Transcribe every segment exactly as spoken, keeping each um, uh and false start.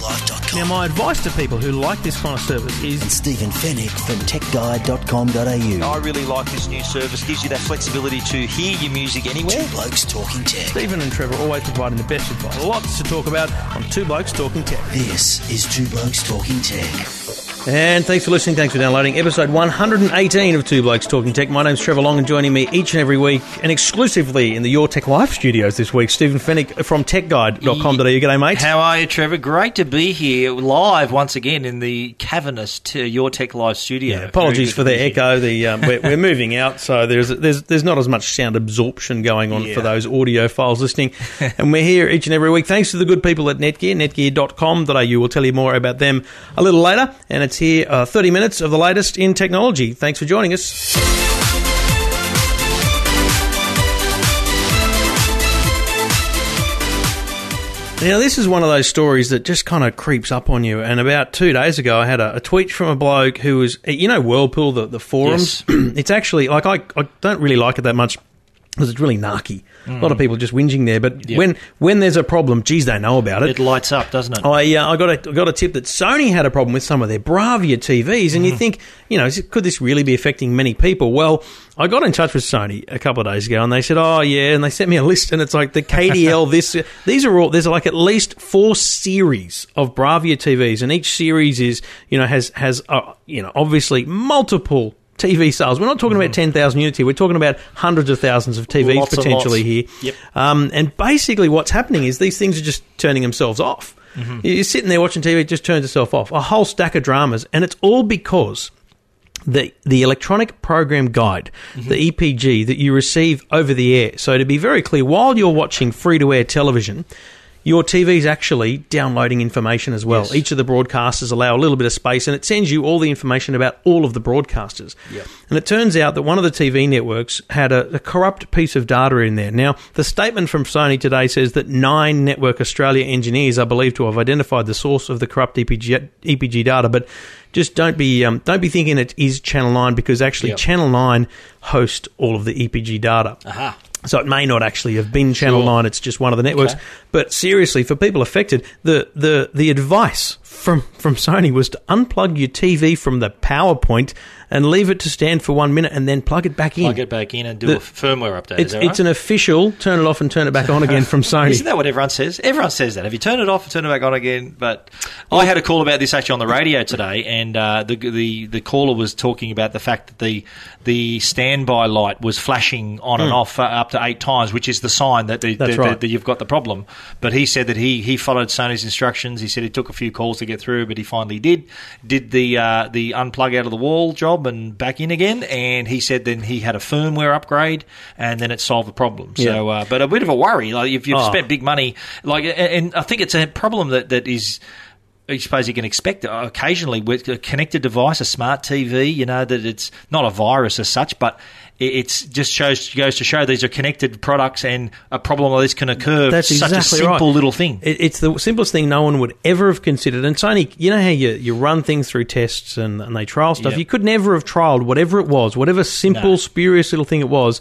life dot com. Now, my advice to people who like this kind of service is... And Stephen Fennick from tech guide dot com dot a u. I really like this new service. Gives you that flexibility to hear your music anywhere. Two Blokes Talking Tech. Stephen and Trevor always providing the best advice. Lots to talk about on Two Blokes Talking Tech. This is Two Blokes Talking Tech. And thanks for listening, thanks for downloading episode one hundred eighteen of Two Blokes Talking Tech. My name's Trevor Long, and joining me each and every week and exclusively in the Your Tech Life studios this week, Stephen Fennick from tech guide dot com dot a u. G'day, mate. How are you, Trevor? Great to be here live once again in the cavernous to Your Tech Live studio. Yeah, apologies for the echo. The um, we're, we're moving out, so there's there's there's not as much sound absorption going on yeah. for those audio files listening. And we're here each and every week. Thanks to the good people at Netgear, netgear dot com dot a u. We'll tell you more about them a little later. And it's here, uh, thirty minutes of the latest in technology. Thanks for joining us. Now, this is one of those stories that just kind of creeps up on you. And about two days ago, I had a, a tweet from a bloke who was, you know, Whirlpool, the, the forums? Yes. It's actually, like, I, I don't really like it that much, because it's really narky. Mm. A lot of people just whinging there. But yep. when when there's a problem, geez, they know about it. It lights up, doesn't it? I uh, I got a, got a tip that Sony had a problem with some of their Bravia T Vs. And mm. you think, you know, could this really be affecting many people? Well, I got in touch with Sony a couple of days ago, and they said, oh, yeah. And they sent me a list, and it's like the K D L, this. These are all, there's like at least four series of Bravia T Vs. And each series is, you know, has, has uh, you know, obviously multiple T V sales. We're not talking mm. about ten thousand units here. We're talking about hundreds of thousands of T Vs lots potentially here. Yep. Um, and basically what's happening is these things are just turning themselves off. Mm-hmm. You're sitting there watching T V, it just turns itself off. A whole stack of dramas. And it's all because the the electronic program guide, mm-hmm. the E P G, that you receive over the air. So to be very clear, while you're watching free-to-air television, your T V's actually downloading information as well. Yes. Each of the broadcasters allow a little bit of space, and it sends you all the information about all of the broadcasters. Yep. And it turns out that one of the T V networks had a, a corrupt piece of data in there. Now, the statement from Sony today says that Nine Network Australia engineers are believed to have identified the source of the corrupt E P G, E P G data, but just don't be um, don't be thinking it is Channel nine, because actually yep. Channel nine hosts all of the E P G data. Aha. So it may not actually have been Channel sure. nine, it's just one of the networks. Okay. But seriously, for people affected, the, the, the advice from, from Sony was to unplug your T V from the PowerPoint and leave it to stand for one minute and then plug it back in. Plug it back in and do the, a firmware update. It's, is that right? It's an official turn it off and turn it back on again from Sony. Isn't that what everyone says? Everyone says that. Have you turned it off and turn it back on again? But I had a call about this actually on the radio today, and uh, the, the the caller was talking about the fact that the the standby light was flashing on mm. and off uh, up to eight times, which is the sign that, the, the, right. the, that you've got the problem. But he said that he, he followed Sony's instructions. He said it took a few calls to get through, but he finally did. Did the uh, the unplug out of the wall job and back in again, and he said then he had a firmware upgrade, and then it solved the problem. Yeah. So, uh, but a bit of a worry, like if you've oh. spent big money, like, and I think it's a problem that, that is. I suppose you can expect uh, occasionally with a connected device, a smart T V, you know, that it's not a virus as such, but it it's just shows goes to show these are connected products and a problem like this can occur. That's such exactly a simple right. little thing. It, it's the simplest thing no one would ever have considered. And Sony, you know how you, you run things through tests and, and they trial stuff? Yep. You could never have trialed whatever it was, whatever simple, no. spurious little thing it was.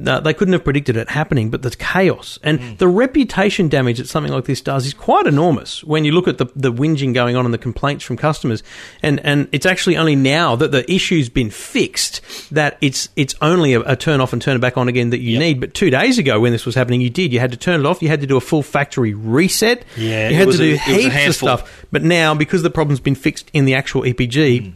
No, they couldn't have predicted it happening, but the chaos and mm. the reputation damage that something like this does is quite enormous when you look at the, the whinging going on and the complaints from customers. And, and it's actually only now that the issue's been fixed that it's it's only a, a turn off and turn it back on again that you yep. need. But two days ago when this was happening, you did. You had to turn it off. You had to do a full factory reset. Yeah, you had to do a, heaps of stuff. But now, because the problem's been fixed in the actual E P G... Mm.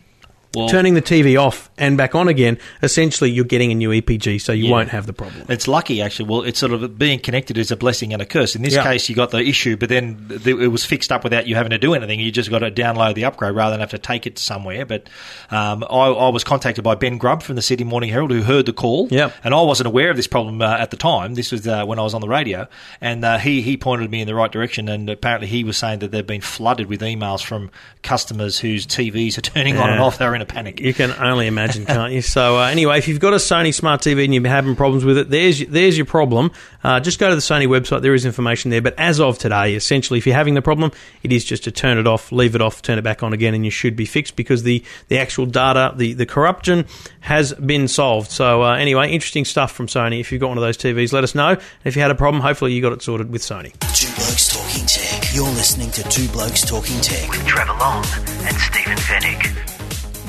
Well, turning the T V off and back on again, essentially you're getting a new E P G, so you yeah. won't have the problem. It's lucky, actually. Well, it's sort of being connected is a blessing and a curse. In this yeah. case, you got the issue, but then it was fixed up without you having to do anything. You just got to download the upgrade rather than have to take it somewhere. But um, I, I was contacted by Ben Grubb from the Sydney Morning Herald, who heard the call, yeah. and I wasn't aware of this problem uh, at the time. This was uh, when I was on the radio, and uh, he, he pointed me in the right direction, and apparently he was saying that they've been flooded with emails from customers whose T Vs are turning yeah. on and off. They're in in a panic. You can only imagine, can't you? So uh, anyway, if you've got a Sony Smart T V and you're having problems with it, there's there's your problem. Uh, just go to the Sony website. There is information there. But as of today, essentially, if you're having the problem, it is just to turn it off, leave it off, turn it back on again, and you should be fixed because the, the actual data, the, the corruption has been solved. So uh, anyway, interesting stuff from Sony. If you've got one of those T Vs, let us know. If you had a problem, hopefully you got it sorted with Sony. Two Blokes Talking Tech. You're listening to Two Blokes Talking Tech with Trevor Long and Stephen Fennick.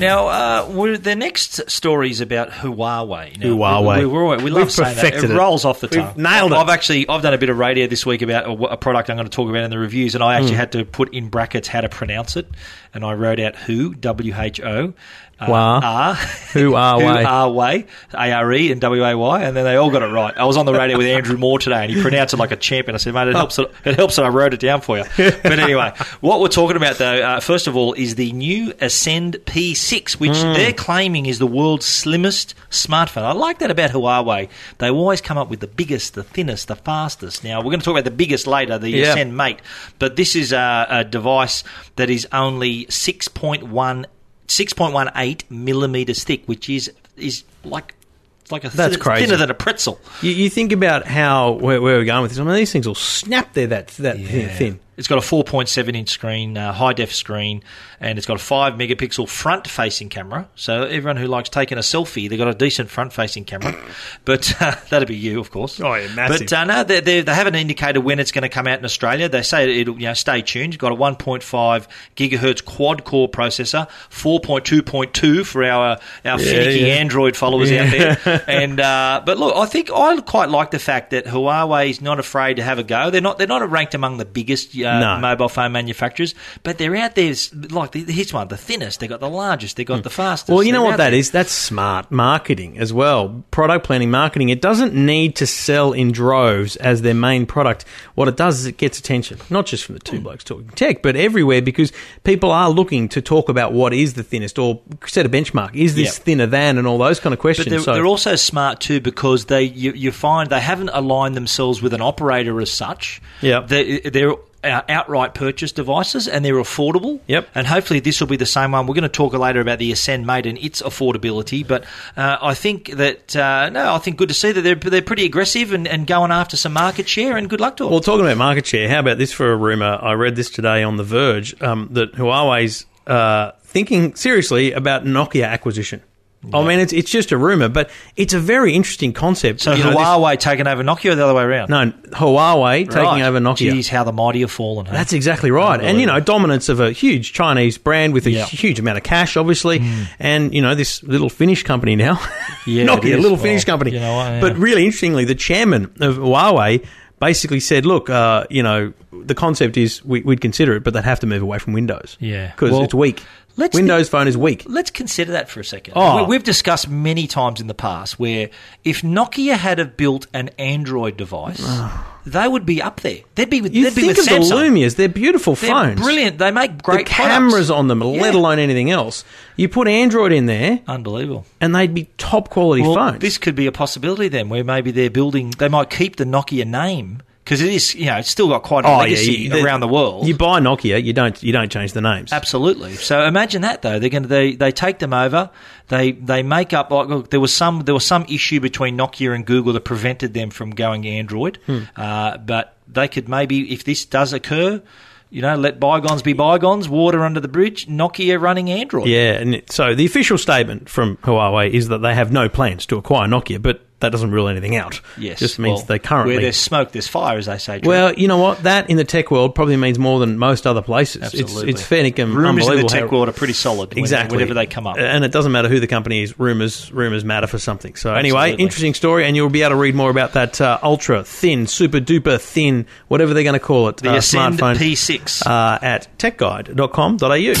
Now, uh, we're, the next story is about Huawei. Now, Huawei. We, we, we, we, we love saying that. It, it rolls off the tongue. We've nailed it. I've actually I've done a bit of radio this week about a, a product I'm going to talk about in the reviews, and I actually mm. had to put in brackets how to pronounce it, and I wrote out who, W H O, uh, wow. R, Huawei, Huawei, A R E, and W A Y, and then they all got it right. I was on the radio with Andrew Moore today, and he pronounced it like a champion. I said, mate, it helps that, it helps that I wrote it down for you. But anyway, what we're talking about, though, uh, first of all, is the new Ascend P six, which mm. they're claiming is the world's slimmest smartphone. I like that about Huawei. They always come up with the biggest, the thinnest, the fastest. Now, we're going to talk about the biggest later, the yeah. Ascend Mate, but this is a, a device that is only six point one six point one eight millimetres thick, which is is like it's like a th- That's crazy. Thinner than a pretzel. You, you think about how where, where we're going with this. I mean, these things will snap. They're that that yeah. thin. It's got a four point seven inch screen, uh, high-def screen, and it's got a five megapixel front-facing camera. So everyone who likes taking a selfie, they've got a decent front-facing camera. But uh, that'd be you, of course. Oh, yeah, massive. But uh, no, they, they, they haven't indicated when it's going to come out in Australia. They say, it'll, you know, stay tuned. It's got a one point five gigahertz quad-core processor, four point two point two for our, our yeah, finicky yeah. Android followers yeah. out there. And uh, but look, I think I quite like the fact that Huawei's not afraid to have a go. They're not, they're not ranked among the biggest Uh, no. mobile phone manufacturers, but they're out there like the, here's one the thinnest, they got the largest, they got mm. the fastest. Well, you know what that there. is? That's smart marketing as well. Product planning, marketing. It doesn't need to sell in droves as their main product. What it does is it gets attention, not just from the Two mm. Blokes Talking Tech, but everywhere, because people are looking to talk about what is the thinnest or set a benchmark. Is this yep. thinner than, and all those kind of questions. But they're, so, they're also smart too, because they you, you find they haven't aligned themselves with an operator as such. Yeah, they, they're. outright purchase devices, and they're affordable. Yep. And hopefully this will be the same one. We're going to talk later about the Ascend Mate and its affordability, but uh, I think that, uh, no, I think good to see that they're they're pretty aggressive and, and going after some market share, and good luck to them. Well, talking about market share, how about this for a rumour? I read this today on The Verge, um, that Huawei's uh, thinking seriously about Nokia acquisition. Yeah. I mean, it's it's just a rumour, but it's a very interesting concept. So you Huawei know, this, taking over Nokia, or the other way around? No, Huawei right. taking over Nokia. Geez, how the mighty have fallen. Huh? That's exactly right. And, you know, dominance of a huge Chinese brand with a yeah. huge amount of cash, obviously, mm. and, you know, this little Finnish company now. Yeah, Nokia, a little well, Finnish company. You know what, yeah. But really interestingly, the chairman of Huawei basically said, look, uh, you know, the concept is we, we'd consider it, but they'd have to move away from Windows. Yeah. Because well, it's weak. Let's Windows th- phone is weak. Let's consider that for a second. Oh. We've discussed many times in the past where if Nokia had have built an Android device, oh. they would be up there. They'd be with, you they'd think be with of Samsung. The Lumias. They're beautiful they're phones. They're brilliant. They make great the cameras products. On them, yeah. let alone anything else. You put Android in there. Unbelievable. And they'd be top quality well, phones. This could be a possibility then where maybe they're building, they might keep the Nokia name. Because it is, you know, it's still got quite a oh, legacy yeah, you, around the world. You buy Nokia, you don't, you don't change the names. Absolutely. So imagine that though. They're going to, they, they take them over. They, they make up. Like, look, there was some, there was some issue between Nokia and Google that prevented them from going Android. Hmm. Uh, but they could maybe, if this does occur. You know, let bygones be bygones, water under the bridge, Nokia running Android. Yeah, and so the official statement from Huawei is that they have no plans to acquire Nokia, but that doesn't rule anything out. Yes. Just means well, they currently... Where there's smoke, there's fire, as they say. True. Well, you know what? That in the tech world probably means more than most other places. Absolutely. It's, it's fair and unbelievable. Rumours in the tech world are pretty solid exactly. whenever they come up. And it doesn't matter who the company is. Rumours rumours matter for something. So anyway, Absolutely. interesting story, and you'll be able to read more about that uh, ultra-thin, super-duper-thin, whatever they're going to call it, the uh, Ascend smartphone. P six. Uh, at tech guide dot com dot a u.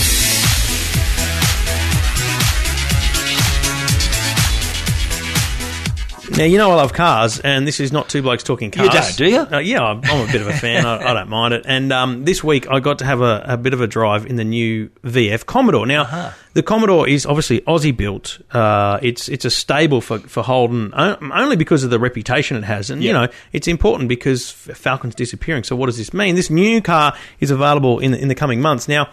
Now, you know I love cars, and this is not Two Blokes Talking Cars. You don't, do you? Uh, yeah, I'm, I'm a bit of a fan. I, I don't mind it. And um, this week I got to have a, a bit of a drive in the new V F Commodore. Now, uh-huh. the Commodore is obviously Aussie-built. Uh, it's it's a stable for, for Holden, only because of the reputation it has. And, yeah. you know, it's important because Falcon's disappearing. So what does this mean? This new car is available in the, in the coming months. Now,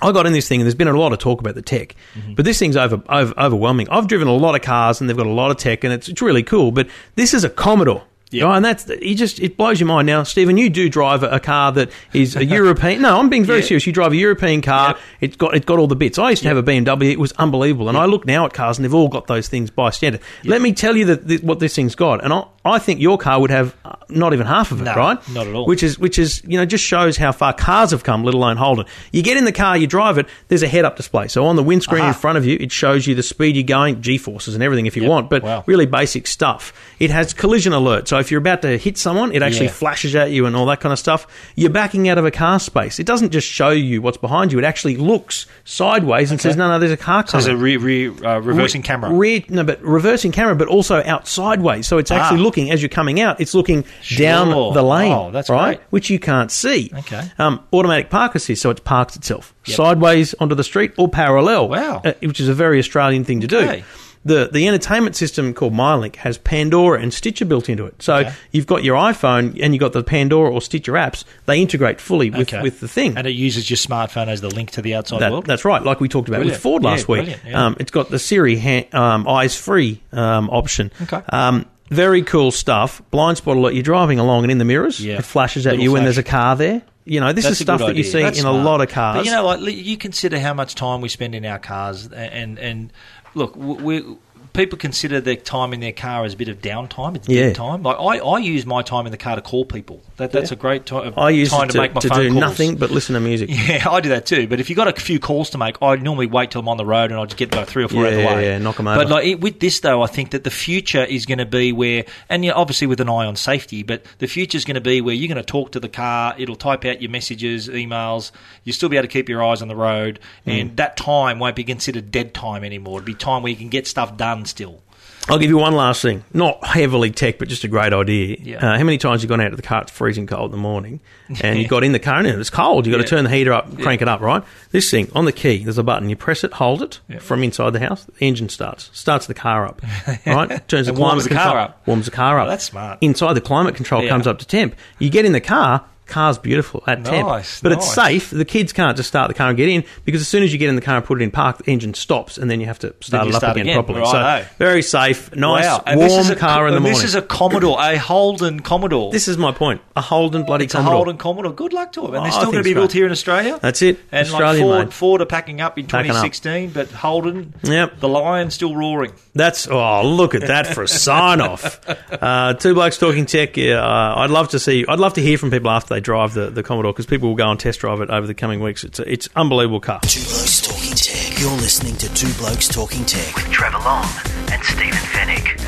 I got in this thing, and there's been a lot of talk about the tech, mm-hmm. but this thing's over, over, overwhelming. I've driven a lot of cars, and they've got a lot of tech, and it's, it's really cool. But this is a Commodore, yep. right? And that's it. Just it blows your mind. Now, Stephen, you do drive a, a car that is a European. No, I'm being very yeah. serious. You drive a European car. Yep. It's got it's got all the bits. I used to yep. have a B M W. It was unbelievable. And yep. I look now at cars, and they've all got those things by standard. Yep. Let me tell you that th- what this thing's got, and I, I think your car would have not even half of it, no, right? Not at all. Which is, which is, you know, just shows how far cars have come, let alone Holden. You get in the car, you drive it, there's a head-up display. So on the windscreen uh-huh. in front of you, it shows you the speed you're going, G-forces and everything if you yep. want, but wow. really basic stuff. It has collision alert. So if you're about to hit someone, it actually yeah. flashes at you and all that kind of stuff. You're backing out of a car space. It doesn't just show you what's behind you. It actually looks sideways okay. and says, no, no, there's a car coming. So there's a re- re- uh, reversing re- camera. Re- no, but reversing camera, but also out sideways. So it's actually ah. looking, as you're coming out, it's looking sure. down the lane, oh, that's right? Great. Which you can't see. Okay. Um, automatic park assist, so it parks itself yep. sideways onto the street or parallel, wow. uh, which is a very Australian thing to okay. do. The the entertainment system called MyLink has Pandora and Stitcher built into it. So okay. you've got your iPhone and you've got the Pandora or Stitcher apps. They integrate fully with, okay. with the thing. And it uses your smartphone as the link to the outside that, world. That's right, like we talked about brilliant. With Ford last yeah, week. Yeah. Um, it's got the Siri ha- um, eyes-free um, option. Okay. Um, very cool stuff. Blind spot alert. You're driving along and in the mirrors, yeah. it flashes at Little you flash. When there's a car there. You know, this That's is stuff that you see That's in smart. A lot of cars. But, you know, like you consider how much time we spend in our cars, and and look, we people consider their time in their car as a bit of downtime. It's yeah. dead time. Like I, I use my time in the car to call people. That, that's yeah. a great time. I use time it to, to make my to phone do calls. Nothing but listen to music. Yeah, I do that too. But if you've got a few calls to make, I normally wait till I'm on the road and I just get about three or four yeah, out of the way. Yeah, yeah, knock them over. But like it, with this though, I think that the future is going to be where, and yeah, obviously with an eye on safety, but the future is going to be where you're going to talk to the car. It'll type out your messages, emails. You'll still be able to keep your eyes on the road, mm. and that time won't be considered dead time anymore. It'll be time where you can get stuff done. Still, I'll give you one last thing. Not heavily tech, but just a great idea. Yeah. Uh, how many times you gone out to the car? It's freezing cold in the morning, and yeah. you got in the car and it's cold. You got yeah. to turn the heater up, crank yeah. it up, right? This thing on the key. There's a button. You press it, hold it yeah. from inside the house. The engine starts. Starts the car up, right? Turns the climate warms the control, car up. Warms the car up. Oh, that's smart. Inside the climate control yeah. comes up to temp. You get in the car. Car's beautiful at nice, temp, but nice. It's safe. The kids can't just start the car and get in, because as soon as you get in the car and put it in park, the engine stops, and then you have to start it up start again, again properly. Right, so oh. very safe, nice, wow. warm a, car in the morning. This is a Commodore, a Holden Commodore. This is my point. A Holden bloody it's Commodore. A Holden Commodore. Good luck to them. And they're still oh, going to be built right. here in Australia. That's it. And Australian like Ford, made. Ford are packing up in twenty sixteen, up. But Holden, yep. the lion still roaring. That's oh, look at that for a sign off. Uh, two blokes talking tech. Uh, I'd love to see. I'd love to hear from people after they drive the, the Commodore, because people will go and test drive it over the coming weeks. It's a, it's unbelievable car. Two Blokes Talking Tech. You're listening to Two Blokes Talking Tech with Trevor Long and Stephen Fenwick.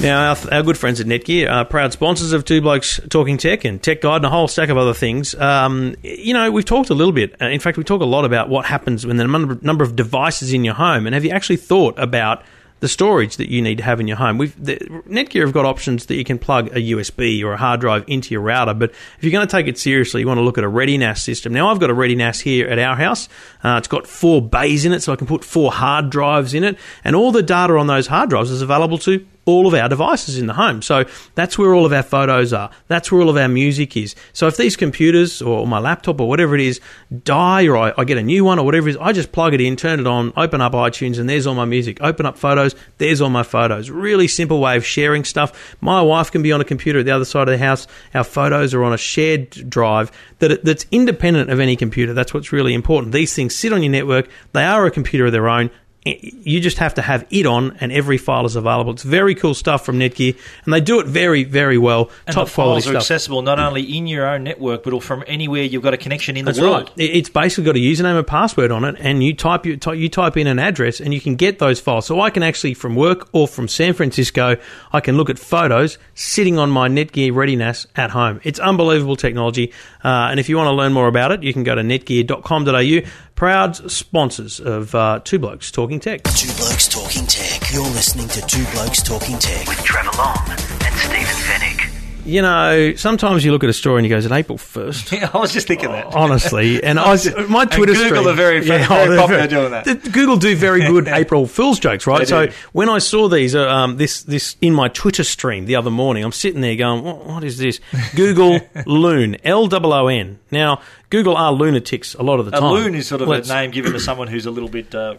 Now, our, our good friends at Netgear are proud sponsors of Two Blokes Talking Tech and Tech Guide and a whole stack of other things. Um, you know, we've talked a little bit. Uh, in fact, we talk a lot about what happens when the number, number of devices in your home. And have you actually thought about the storage that you need to have in your home? We've, the, Netgear have got options that you can plug a U S B or a hard drive into your router, but if you're going to take it seriously, you want to look at a ReadyNAS system. Now, I've got a ReadyNAS here at our house. Uh, it's got four bays in it, so I can put four hard drives in it, and all the data on those hard drives is available to all of our devices in the home. So that's where all of our photos are. That's where all of our music is. So if these computers or my laptop or whatever it is die, or I, I get a new one or whatever it is, I just plug it in, turn it on, open up iTunes, and there's all my music. Open up photos, there's all my photos. Really simple way of sharing stuff. My wife can be on a computer at the other side of the house. Our photos are on a shared drive that that's independent of any computer. That's what's really important. These things sit on your network. They are a computer of their own. You just have to have it on, and every file is available. It's very cool stuff from Netgear, and they do it very, very well. And top the files quality are stuff. Accessible not only in your own network, but from anywhere you've got a connection in the That's world. Right. It's basically got a username and password on it, and you type you, you type in an address, and you can get those files. So I can actually, from work or from San Francisco, I can look at photos sitting on my Netgear ReadyNAS at home. It's unbelievable technology, uh, and if you want to learn more about it, you can go to netgear dot com dot a u. Proud sponsors of uh, Two Blokes Talking Tech. Two Blokes Talking Tech. You're listening to Two Blokes Talking Tech with Trevor Long and Stephen Fenwick. You know, sometimes you look at a story and you go, is it April first? Yeah, I was just thinking oh, that. Honestly. And I was, my Twitter and Google stream... Google are very, very, yeah, very popular very, doing that. The, Google do very good April Fool's jokes, right? So when I saw these um, this this in my Twitter stream the other morning, I'm sitting there going, what, what is this? Google Loon, L O O N. Now, Google are lunatics a lot of the time. A loon is sort of well, a name given to someone who's a little bit... Uh...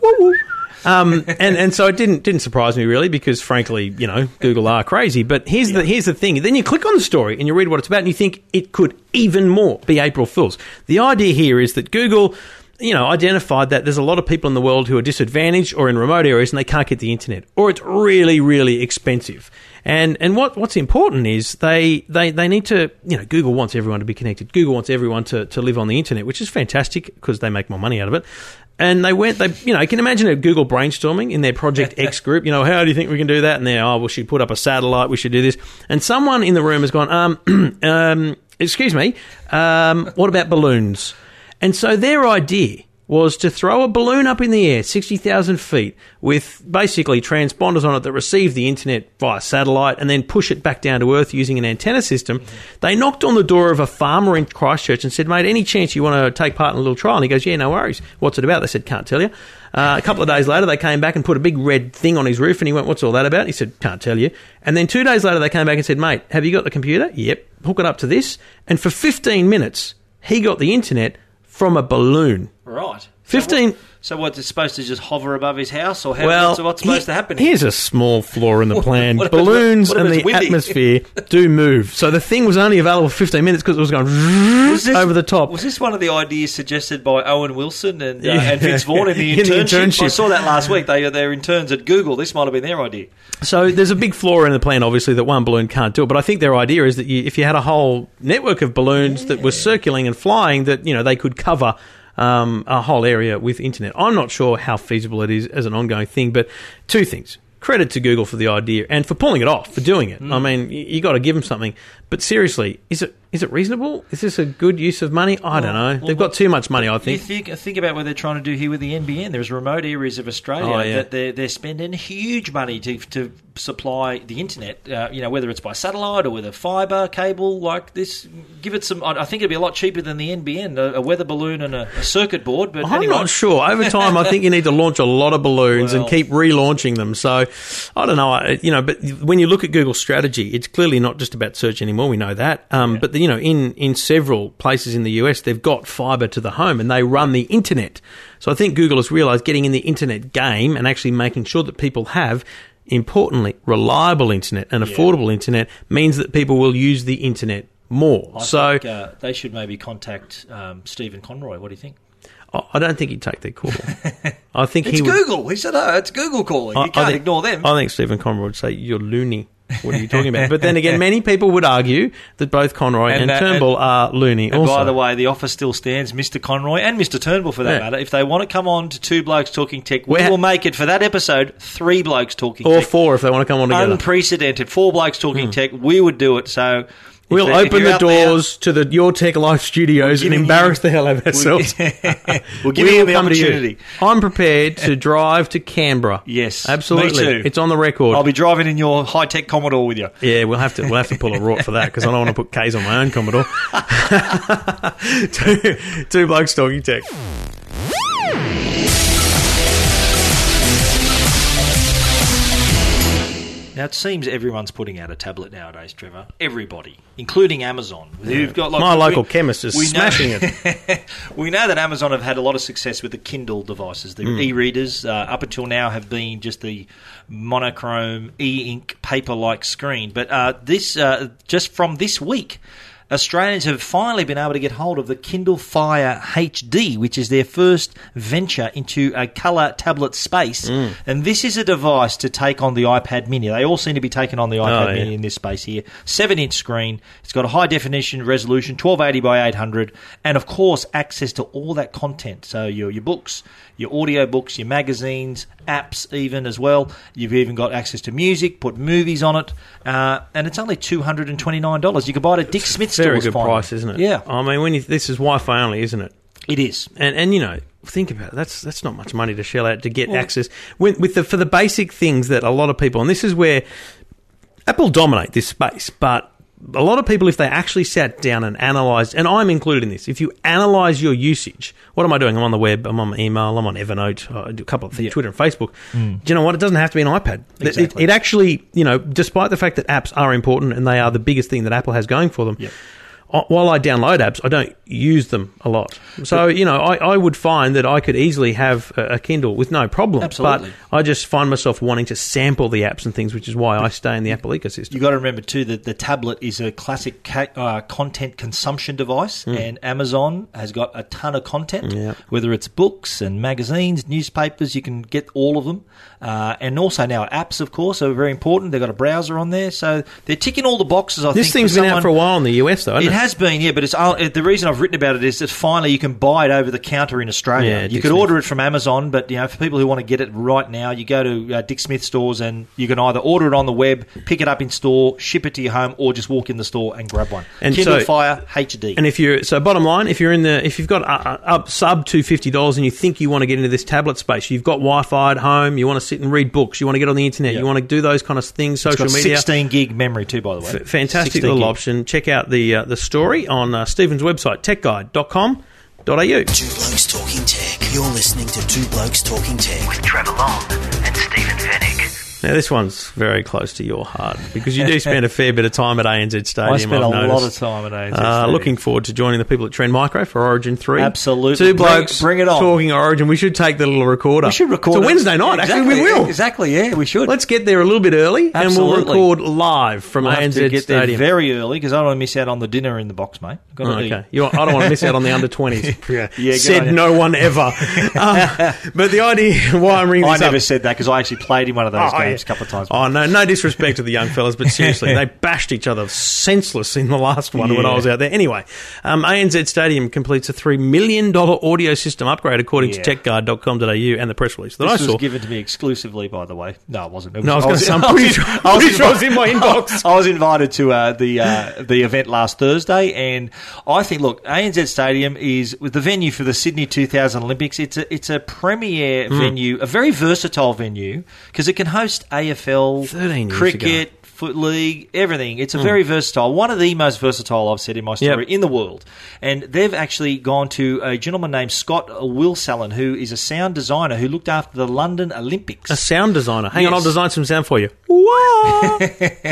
um, and, and so it didn't didn't surprise me, really, because, frankly, you know, Google are crazy. But here's yeah. the here's the thing. Then you click on the story and you read what it's about and you think it could even more be April Fool's. The idea here is that Google... you know, identified that there's a lot of people in the world who are disadvantaged or in remote areas and they can't get the internet, or it's really, really expensive. And and what what's important is they, they, they need to, you know, Google wants everyone to be connected. Google wants everyone to, to live on the internet, which is fantastic because they make more money out of it. And they went, they, you know, you can imagine a Google brainstorming in their Project X group, you know, how do you think we can do that? And they're, oh, we should put up a satellite, we should do this. And someone in the room has gone, um, um, excuse me, um, what about balloons? And so their idea was to throw a balloon up in the air, sixty thousand feet, with basically transponders on it that receive the internet via satellite and then push it back down to Earth using an antenna system. Mm-hmm. They knocked on the door of a farmer in Christchurch and said, mate, any chance you want to take part in a little trial? And he goes, yeah, no worries. What's it about? They said, can't tell you. Uh, a couple of days later, they came back and put a big red thing on his roof, and he went, what's all that about? And he said, can't tell you. And then two days later, they came back and said, mate, have you got the computer? Yep. Hook it up to this. And for fifteen minutes, he got the internet from a balloon. Right. fifteen... So, so what, it's supposed to just hover above his house? Or how, well, so what's supposed he, to happen here? Here's a small flaw in the plan. What, what Balloons what, what and the windy? Atmosphere do move. So the thing was only available for fifteen minutes because it was going was this, over the top. Was this one of the ideas suggested by Owen Wilson and, yeah. uh, and Vince Vaughn in, the, in internship? the internship? I saw that last week. They, they're interns at Google. This might have been their idea. So there's a big flaw in the plan, obviously, that one balloon can't do it. But I think their idea is that you, if you had a whole network of balloons yeah. that were circling and flying, that, you know, they could cover... Um, a whole area with internet. I'm not sure how feasible it is as an ongoing thing, but two things. Credit to Google for the idea and for pulling it off, for doing it. Mm. I mean, you got to give them something. But seriously, is it is it reasonable? Is this a good use of money? I well, don't know. Well, They've got too much money, I think. You think. Think about what they're trying to do here with the N B N. There's remote areas of Australia oh, yeah. that they're, they're spending huge money to to supply the internet, uh, you know, whether it's by satellite or with a fibre cable like this. Give it some... I think it'd be a lot cheaper than the N B N, a, a weather balloon and a, a circuit board. But I'm anyway. not sure. Over time, I think you need to launch a lot of balloons well, and keep relaunching them. So, I don't know. I, you know, but when you look at Google's strategy, it's clearly not just about search anymore. We know that. Um, yeah. But, the, you know, in, in several places in the U S, they've got fibre to the home and they run the internet. So I think Google has realised getting in the internet game and actually making sure that people have... importantly, reliable internet and affordable yeah. internet means that people will use the internet more. I so think, uh, they should maybe contact um, Stephen Conroy. What do you think? I don't think he'd take their call. I think it's he Google. Would, he said, "Oh, it's Google calling. I, you can't think, ignore them." I think Stephen Conroy would say, "You're loony. What are you talking about?" But then again, many people would argue that both Conroy and, and that, Turnbull and, are loony. And also, by the way, the offer still stands, Mister Conroy and Mister Turnbull, for that yeah. matter. If they want to come on to Two Blokes Talking Tech, we ha- will make it for that episode. Three Blokes Talking or Tech, or four if they want to come on together. Unprecedented. Four Blokes Talking mm. Tech. We would do it. So. If we'll open the doors there, to the Your Tech Life studios and embarrass you, the hell out of ourselves. We'll, we'll give we'll you the opportunity. You. I'm prepared to drive to Canberra. Yes, absolutely. Me too. It's on the record. I'll be driving in your high tech Commodore with you. Yeah, we'll have to we'll have to pull a rort for that because I don't want to put K's on my own Commodore. two, two Blokes Talking Tech. Now, it seems everyone's putting out a tablet nowadays, Trevor. Everybody, including Amazon. Yeah. Got, like, My we, local chemist is we smashing know, it. We know that Amazon have had a lot of success with the Kindle devices. The mm. e-readers uh, up until now have been just the monochrome e-ink paper-like screen. But uh, this uh, just from this week, Australians have finally been able to get hold of the Kindle Fire H D, which is their first venture into a colour tablet space. Mm. And this is a device to take on the iPad mini. They all seem to be taking on the iPad oh, mini yeah. in this space here. seven inch screen. It's got a high-definition resolution, twelve eighty by eight hundred, and, of course, access to all that content. So your, your books, your audio books, your magazines, apps even as well. You've even got access to music, put movies on it, uh, and it's only two hundred twenty-nine dollars. You can buy it at Dick Smith. Very good finally. price, isn't it? Yeah. I mean, when you, this is Wi-Fi only, isn't it? It is. And, and you know, think about it. That's that's not much money to shell out to get well, access. When, with the for the basic things that a lot of people, and this is where Apple dominate this space, but a lot of people, if they actually sat down and analysed, and I'm included in this, if you analyse your usage, what am I doing? I'm on the web, I'm on my email, I'm on Evernote, I do a couple of things, yeah. Twitter and Facebook. Mm. Do you know what? It doesn't have to be an iPad. Exactly. It, it actually, you know, despite the fact that apps are important and they are the biggest thing that Apple has going for them, yep. while I download apps, I don't use them a lot. So, you know, I, I would find that I could easily have a Kindle with no problem. Absolutely. But I just find myself wanting to sample the apps and things, which is why I stay in the Apple ecosystem. You've got to remember, too, that the tablet is a classic ca- uh, content consumption device, mm. and Amazon has got a ton of content, yeah. whether it's books and magazines, newspapers, you can get all of them. Uh, and also now apps, of course, are very important. They've got a browser on there. So they're ticking all the boxes, I this think. This thing's for someone, been out for a while in the U S, though, hasn't it? It has been, yeah, but it's uh, the reason I've written about it is that finally you can buy it over the counter in Australia. Yeah, you could Smith. order it from Amazon, but you know, for people who want to get it right now, you go to uh, Dick Smith stores and you can either order it on the web, pick it up in store, ship it to your home, or just walk in the store and grab one. And Kindle so, Fire H D. And if you're so bottom line, if you're in the if you've got uh, up sub two hundred fifty dollars and you think you want to get into this tablet space, you've got Wi-Fi at home, you want to sit and read books, you want to get on the internet, yep. you want to do those kind of things, social it's got media. sixteen gig memory too, by the way. F- fantastic little gig. option. Check out the uh, the story on uh, Stephen's website, tech guide dot com dot a u. Two Blokes Talking Tech. You're listening to Two Blokes Talking Tech with Trevor Long and Stephen Fennick. Now, this one's very close to your heart because you do spend a fair bit of time at A N Z Stadium. I spend I've a noticed. lot of time at A N Z Stadium. Uh, looking forward to joining the people at Trend Micro for Origin three. Absolutely. Two Blokes bring, bring it on. Talking Origin. We should take the little recorder. We should record it's it. It's a Wednesday night. Yeah, exactly. Actually, we will. Exactly, yeah, we should. Let's get there a little bit early Absolutely. and we'll record live from we'll A N Z have to get Stadium. There very early because I don't want to miss out on the dinner in the box, mate. I've got oh, to okay. You know, I don't want to miss out on the under twenties. yeah. Yeah, said on, no yeah. one ever. uh, but the idea why I'm ringing I this I never up, said that because I actually played in one of those oh, games. A couple of times. Oh, no, no disrespect to the young fellas, but seriously, they bashed each other senseless in the last one yeah. when I was out there. Anyway, um, A N Z Stadium completes a three million dollars audio system upgrade, according yeah. to tech guard dot com dot a u and the press release that this I saw. This was given to me exclusively, by the way. No, it wasn't. It was, no, I was, was going to say, I'm pretty, I was, pretty, I was, pretty sure I was in my inbox. I was invited to uh, the uh, the event last Thursday, and I think, look, A N Z Stadium is the venue for the Sydney two thousand Olympics. It's a, it's a premier mm. venue, a very versatile venue, because it can host A F L, cricket, ago. foot league, everything. It's a mm. very versatile, one of the most versatile, I've said in my story, yep. in the world. And they've actually gone to a gentleman named Scott Wilsallon, who is a sound designer who looked after the London Olympics. A sound designer? Hang yes. on, I'll design some sound for you. Wow!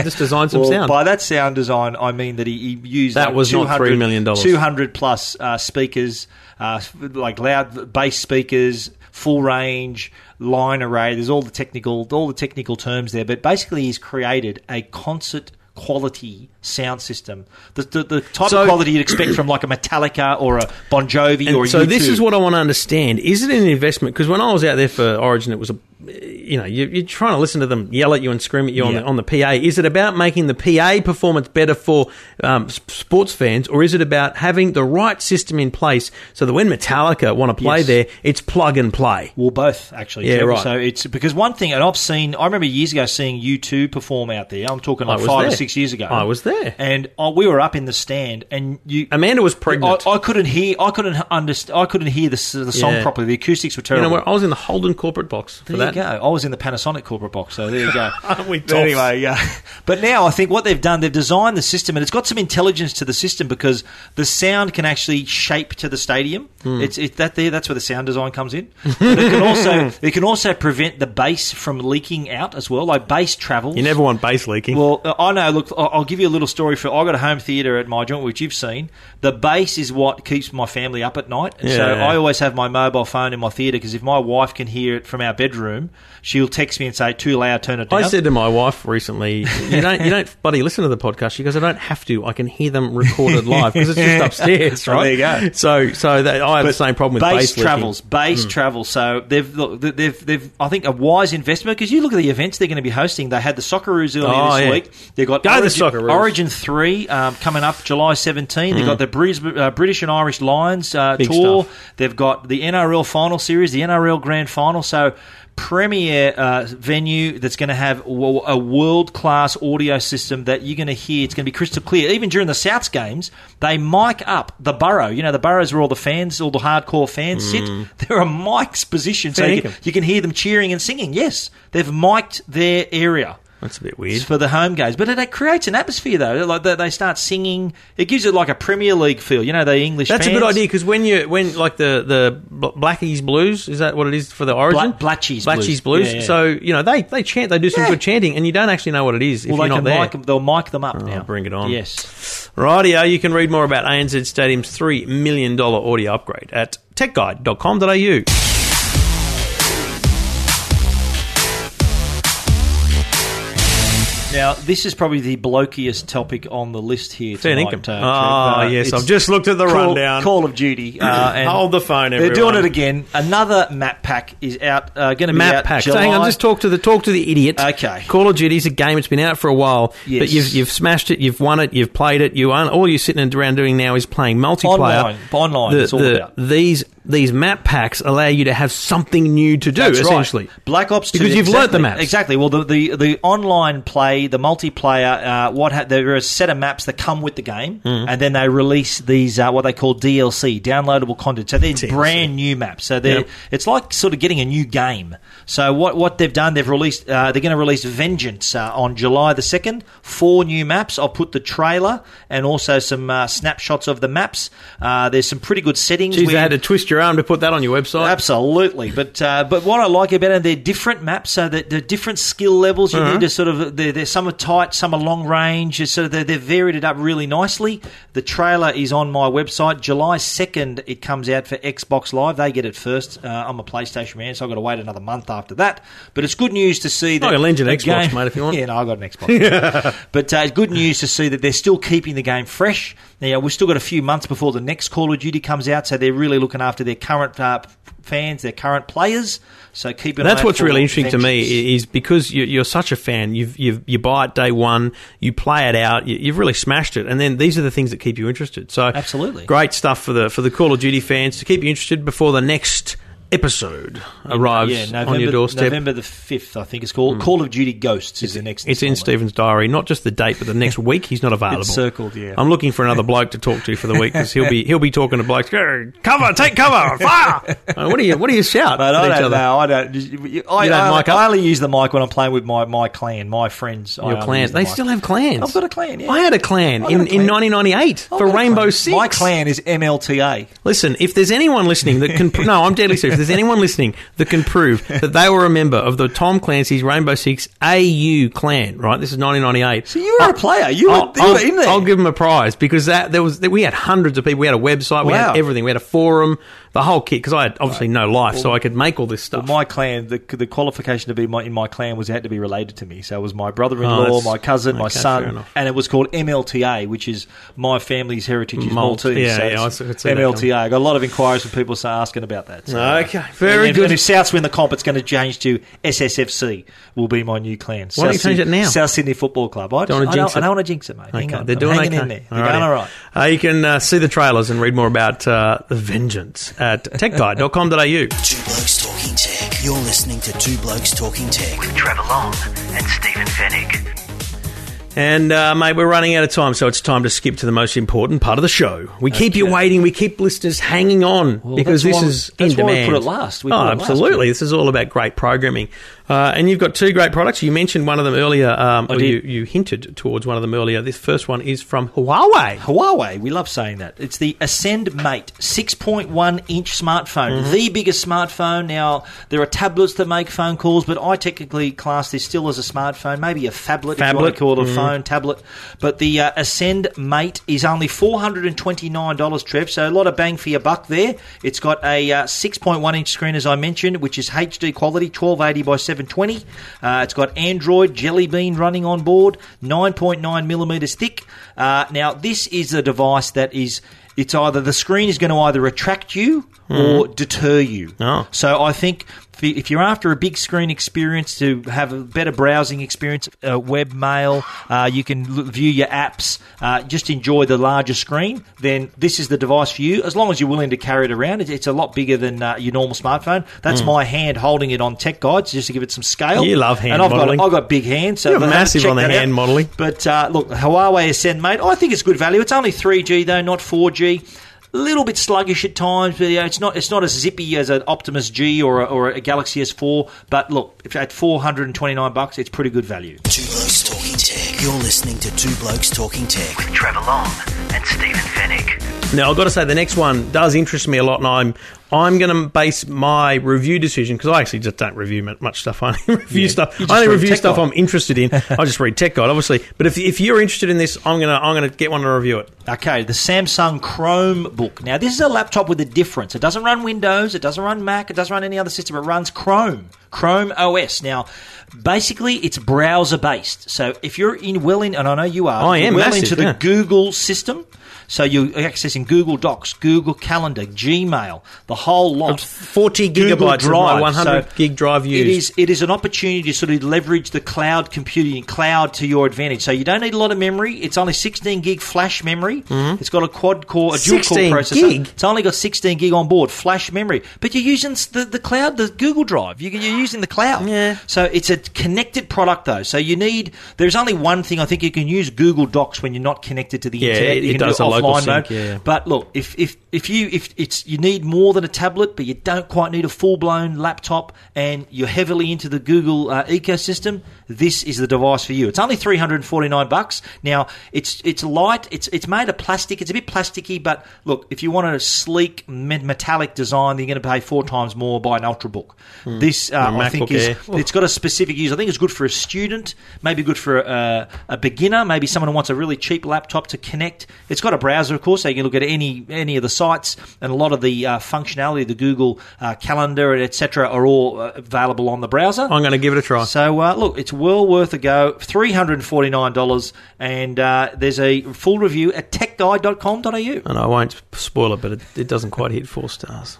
Just design some well, sound. By that sound design, I mean that he, he used that like was not three million dollars. two hundred plus uh, speakers, uh, like loud bass speakers, full range, line array. There's all the technical, all the technical terms there, but basically he's created a concert quality sound system, the the, the type so, of quality you'd expect from like a Metallica or a Bon Jovi or a so U two. This is what I want to understand. Is it an investment? Because when I was out there for Origin, it was a you know you, you're trying to listen to them yell at you and scream at you yeah. on the on the P A. Is it about making the P A performance better for um, sports fans, or is it about having the right system in place so that when Metallica want to play yes. there, it's plug and play? Well, both actually. Yeah, too. right. So it's because one thing, and I've seen. I remember years ago seeing U two perform out there. I'm talking like five there. or six years ago. I was there, and oh, we were up in the stand, and you, Amanda was pregnant. I, I couldn't hear, I couldn't understand, I couldn't hear the, the song yeah. properly. The acoustics were terrible. You know, I was in the Holden corporate box. For there that. you go. I was in the Panasonic corporate box. So there you go. Aren't we tops? Anyway, yeah. But now I think what they've done, they've designed the system, and it's got some intelligence to the system because the sound can actually shape to the stadium. Mm. It's it, that there. That's where the sound design comes in. But it can also it can also prevent the bass from leaking out as well. Like bass travels. You never want bass leaking. Well, I know. Look, I'll give you a little story for I got a home theatre at my joint, which you've seen. The bass is what keeps my family up at night, and yeah, so yeah. I always have my mobile phone in my theatre because if my wife can hear it from our bedroom, she'll text me and say, "Too loud, turn it down." I said to my wife recently, "You don't, you don't, buddy, listen to the podcast." She goes, "I don't have to. I can hear them recorded live because it's just upstairs, right?" Well, there you go. So, so that, I have but the same problem with bass, bass travels. Leaking. Bass mm. travels. So they've, look, they've, they've, they've, I think, a wise investment because you look at the events they're going to be hosting. They had the Socceroos earlier oh, this yeah. week. They got go Origin, the Socceroos. Origin three um, coming up July seventeenth. They've mm. got the British, uh, British and Irish Lions uh, tour. Stuff. They've got the N R L final series, the N R L grand final. So premier uh, venue that's going to have w- a world-class audio system that you're going to hear. It's going to be crystal clear. Even during the Souths games, they mic up the Burrow. You know, the Burrows where all the fans, all the hardcore fans mm. sit. There are mics positioned so you can, you can hear them cheering and singing. Yes, they've mic'd their area. That's a bit weird. It's for the home games. But it, it creates an atmosphere, though. Like they, they start singing. It gives it like a Premier League feel. You know, the English That's fans. A good idea, because when you when like the, the Blackies Blues, is that what it is for the Origin? Bla- Blatchies, Blatchies Blues. Blues. Yeah, yeah. So, you know, they, they chant. They do some yeah. good chanting, and you don't actually know what it is if well, you're not there. Mic, they'll mic them up oh, now. Bring it on. Yes. Rightio, you can read more about A N Z Stadium's three million dollars audio upgrade at tech guide dot com dot a u. Now, this is probably the blokiest topic on the list here tonight. Fair income. Oh, uh, yes. I've just looked at the call, rundown. Call of Duty. Uh, and hold the phone, everyone. They're doing it again. Another map pack is out, uh, going to be map out pack. July. So hang on, just talk to the talk to the idiot. Okay. Call of Duty is a game that's been out for a while, yes. but you've you've smashed it, you've won it, you've played it, you aren't, all you're sitting around doing now is playing multiplayer. Online. Online, the, it's all the, about. These... These map packs allow you to have something new to do, That's essentially. Right. Black Ops two. Because you've exactly, learnt the maps. Exactly. Well, the, the, the online play, the multiplayer, uh, what ha- there are a set of maps that come with the game, mm. and then they release these, uh, what they call D L C, downloadable content. So they're D L C. Brand new maps. So they're, yep. it's like sort of getting a new game. So what, what they've done, they've released, uh, they're going to release Vengeance uh, on July the second. Four new maps. I'll put the trailer and also some uh, snapshots of the maps. Uh, there's some pretty good settings. Jeez, where- they had to twist your arm to put that on your website. Absolutely. But uh, but what I like about it, they're different maps, so they're, they're different skill levels. You uh-huh. need to sort of, they're, they're, some are tight, some are long range, so they're, they're varied it up really nicely. The trailer is on my website. July second, it comes out for Xbox Live. They get it first. Uh, I'm a PlayStation man, so I've got to wait another month after that. But it's good news to see that... I can lend you an Xbox, game, mate, if you want. Yeah, no, I've got an Xbox. But uh, it's good news to see that they're still keeping the game fresh. Now, we've still got a few months before the next Call of Duty comes out, so they're really looking after their current uh, fans, their current players. So keep an eye. That's what's really interesting to me is because you're such a fan, you've, you've, you buy it day one, you play it out, you've really smashed it, and then these are the things that keep you interested. So absolutely great stuff for the for the Call of Duty fans to keep you interested before the next episode arrives yeah, November, on your doorstep. November the fifth, I think it's called. Mm. Call of Duty Ghosts is it's, the next It's installment. In Stephen's diary. Not just the date, but the next week he's not available. It's circled, yeah. I'm looking for another bloke to talk to for the week because he'll be he'll be talking to blokes. Cover, take cover, fire! What do you What do you shout Mate, at I each don't other? Know. I don't you, I, don't I, mic up? I only use the mic when I'm playing with my, my clan, my friends. Your I clans. They the still have clans. I've got a clan, yeah. I had a clan, in, a clan. in nineteen ninety-eight I've for Rainbow Six. My clan is M L T A. Listen, if there's anyone listening that can... No, I'm deadly serious. If there's anyone listening that can prove that they were a member of the Tom Clancy's Rainbow Six A U clan, right? This is nineteen ninety-eight. So you were I'll, a player. You, were, you were in there. I'll give them a prize because that there was that we had hundreds of people. We had a website. Wow. We had everything. We had a forum. The whole kit, because I had obviously no life, well, so I could make all this stuff. Well, my clan, the the qualification to be my, in my clan was it had to be related to me. So it was my brother-in-law, oh, my cousin, okay, my son, and it was called M L T A, which is my family's heritage is Maltese. Maltese yeah, so yeah, I could see M L T A. That I got a lot of inquiries from people asking about that. So, okay, very and, good. And if Souths win the comp, it's going to change to S S F C, will be my new clan. Why don't you change it now? South Sydney Football Club. I don't, I don't, I don't want to jinx it, mate. Okay, hang on. They're doing okay. in there. They're all going all right. Uh, you can uh, see the trailers and read more about uh, the Vengeance at tech guide dot com dot a u. Two Blokes Talking Tech. You're listening to Two Blokes Talking Tech with Trevor Long and Stephen Fenwick. And, uh, mate, we're running out of time, so it's time to skip to the most important part of the show. We okay. keep you waiting. We keep listeners hanging on well, because this why, is in demand. That's why we put it last. We oh, put it absolutely. Last. This is all about great programming. Uh, and you've got two great products. You mentioned one of them earlier. Um, or you, you hinted towards one of them earlier. This first one is from Huawei. Huawei. We love saying that. It's the Ascend Mate six point one inch smartphone. Mm-hmm. The biggest smartphone. Now, there are tablets that make phone calls, but I technically class this still as a smartphone, maybe a phablet, phablet. if you want to call it a mm-hmm. phone, tablet. But the uh, Ascend Mate is only four hundred twenty-nine dollars, Trev, so a lot of bang for your buck there. It's got a uh, six point one inch screen, as I mentioned, which is H D quality, twelve eighty by seven twenty. Uh, it's got Android Jelly Bean running on board, nine point nine millimeters thick. Uh, now, this is a device that is... It's either the screen is going to either attract you or mm. deter you. Oh. So I think if you're after a big screen experience to have a better browsing experience, uh, web mail, uh, you can view your apps, uh, just enjoy the larger screen, then this is the device for you, as long as you're willing to carry it around. It's, it's a lot bigger than uh, your normal smartphone. That's mm. my hand holding it on Tech Guides just to give it some scale. You love hand and I've modelling. Got, I've got big hands. So you're massive on the hand out. Modelling. But uh, look, Huawei Ascend, mate, I think it's good value. It's only three G though, not four G. little bit sluggish at times, but you know, it's not it's not as zippy as an Optimus G or a, or a Galaxy S four. But look, at four hundred twenty-nine bucks, it's pretty good value. Two Blokes Talking Tech. You're listening to Two Blokes Talking Tech with Trevor Long and Stephen Fenwick. Now, I've got to say, the next one does interest me a lot, and I'm I'm going to base my review decision, because I actually just don't review much stuff. I only review yeah, stuff. I only review stuff guide. I'm interested in. I just read Tech Guide, obviously. But if if you're interested in this, I'm gonna I'm gonna get one to review it. Okay, the Samsung Chromebook. Now, this is a laptop with a difference. It doesn't run Windows. It doesn't run Mac. It doesn't run any other system. It runs Chrome. Chrome O S. Now, basically, it's browser-based. So if you're in well in, and I know you are, I am well massive, into the yeah. Google system. So you're accessing Google Docs, Google Calendar, Gmail, the whole lot. forty gigabytes of my one hundred so gig drive used. It is, it is an opportunity to sort of leverage the cloud computing, cloud to your advantage. So you don't need a lot of memory. It's only sixteen gig flash memory. Mm-hmm. It's got a quad core, a dual core processor. Gig? It's only got sixteen gig on board, flash memory. But you're using the, the cloud, the Google Drive. You're using the cloud. Yeah. So it's a connected product, though. So you need, there's only one thing. I think you can use Google Docs when you're not connected to the yeah, internet. You it can does do it offline mode. Yeah. But look, if, if, if you if it's you need more than a tablet, but you don't quite need a full-blown laptop, and you're heavily into the Google uh, ecosystem, this is the device for you. It's only three hundred forty-nine bucks. Now, it's it's light. It's it's made of plastic. It's a bit plasticky, but look, if you want a sleek metallic design, then you're going to pay four times more by an ultrabook. Mm. This uh, I think is Air. It's got a specific use. I think it's good for a student, maybe good for a, a beginner, maybe someone who wants a really cheap laptop to connect. It's got a browser, of course, so you can look at any any of the sites, and a lot of the uh, functionality, the Google uh, Calendar and et cetera, are all uh, available on the browser. I'm going to give it a try. So uh, look, it's well worth a go. three hundred forty-nine dollars, and uh, there's a full review at tech guide dot com dot a u. And I won't spoil it, but it, it doesn't quite hit four stars.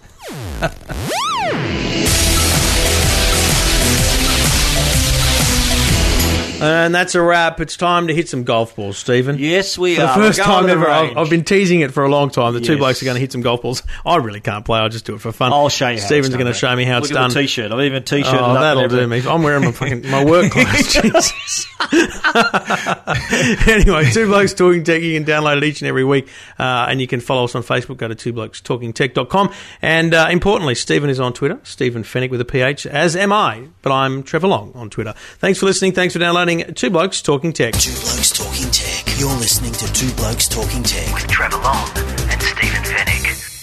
And that's a wrap. It's time to hit some golf balls, Stephen. Yes, we are. The first time ever. I've been teasing it for a long time. The yes. Two Blokes are going to hit some golf balls. I really can't play. I'll just do it for fun. I'll show you. Stephen's going to show me how Look it's done. Look at the t-shirt. I've even t-shirted. Oh, that'll do me. I'm wearing my fucking my work clothes. Jesus. Anyway, Two Blokes Talking Tech. You can download it each and every week, uh, and you can follow us on Facebook. Go to two blokes talking tech dot com, and uh, importantly, Stephen is on Twitter. Stephen Fenwick with a P H, as am I. But I'm Trevor Long on Twitter. Thanks for listening. Thanks for downloading. Two Blokes Talking Tech. Two Blokes Talking Tech. You're listening to Two Blokes Talking Tech with Trevor Long and Stephen Fenwick.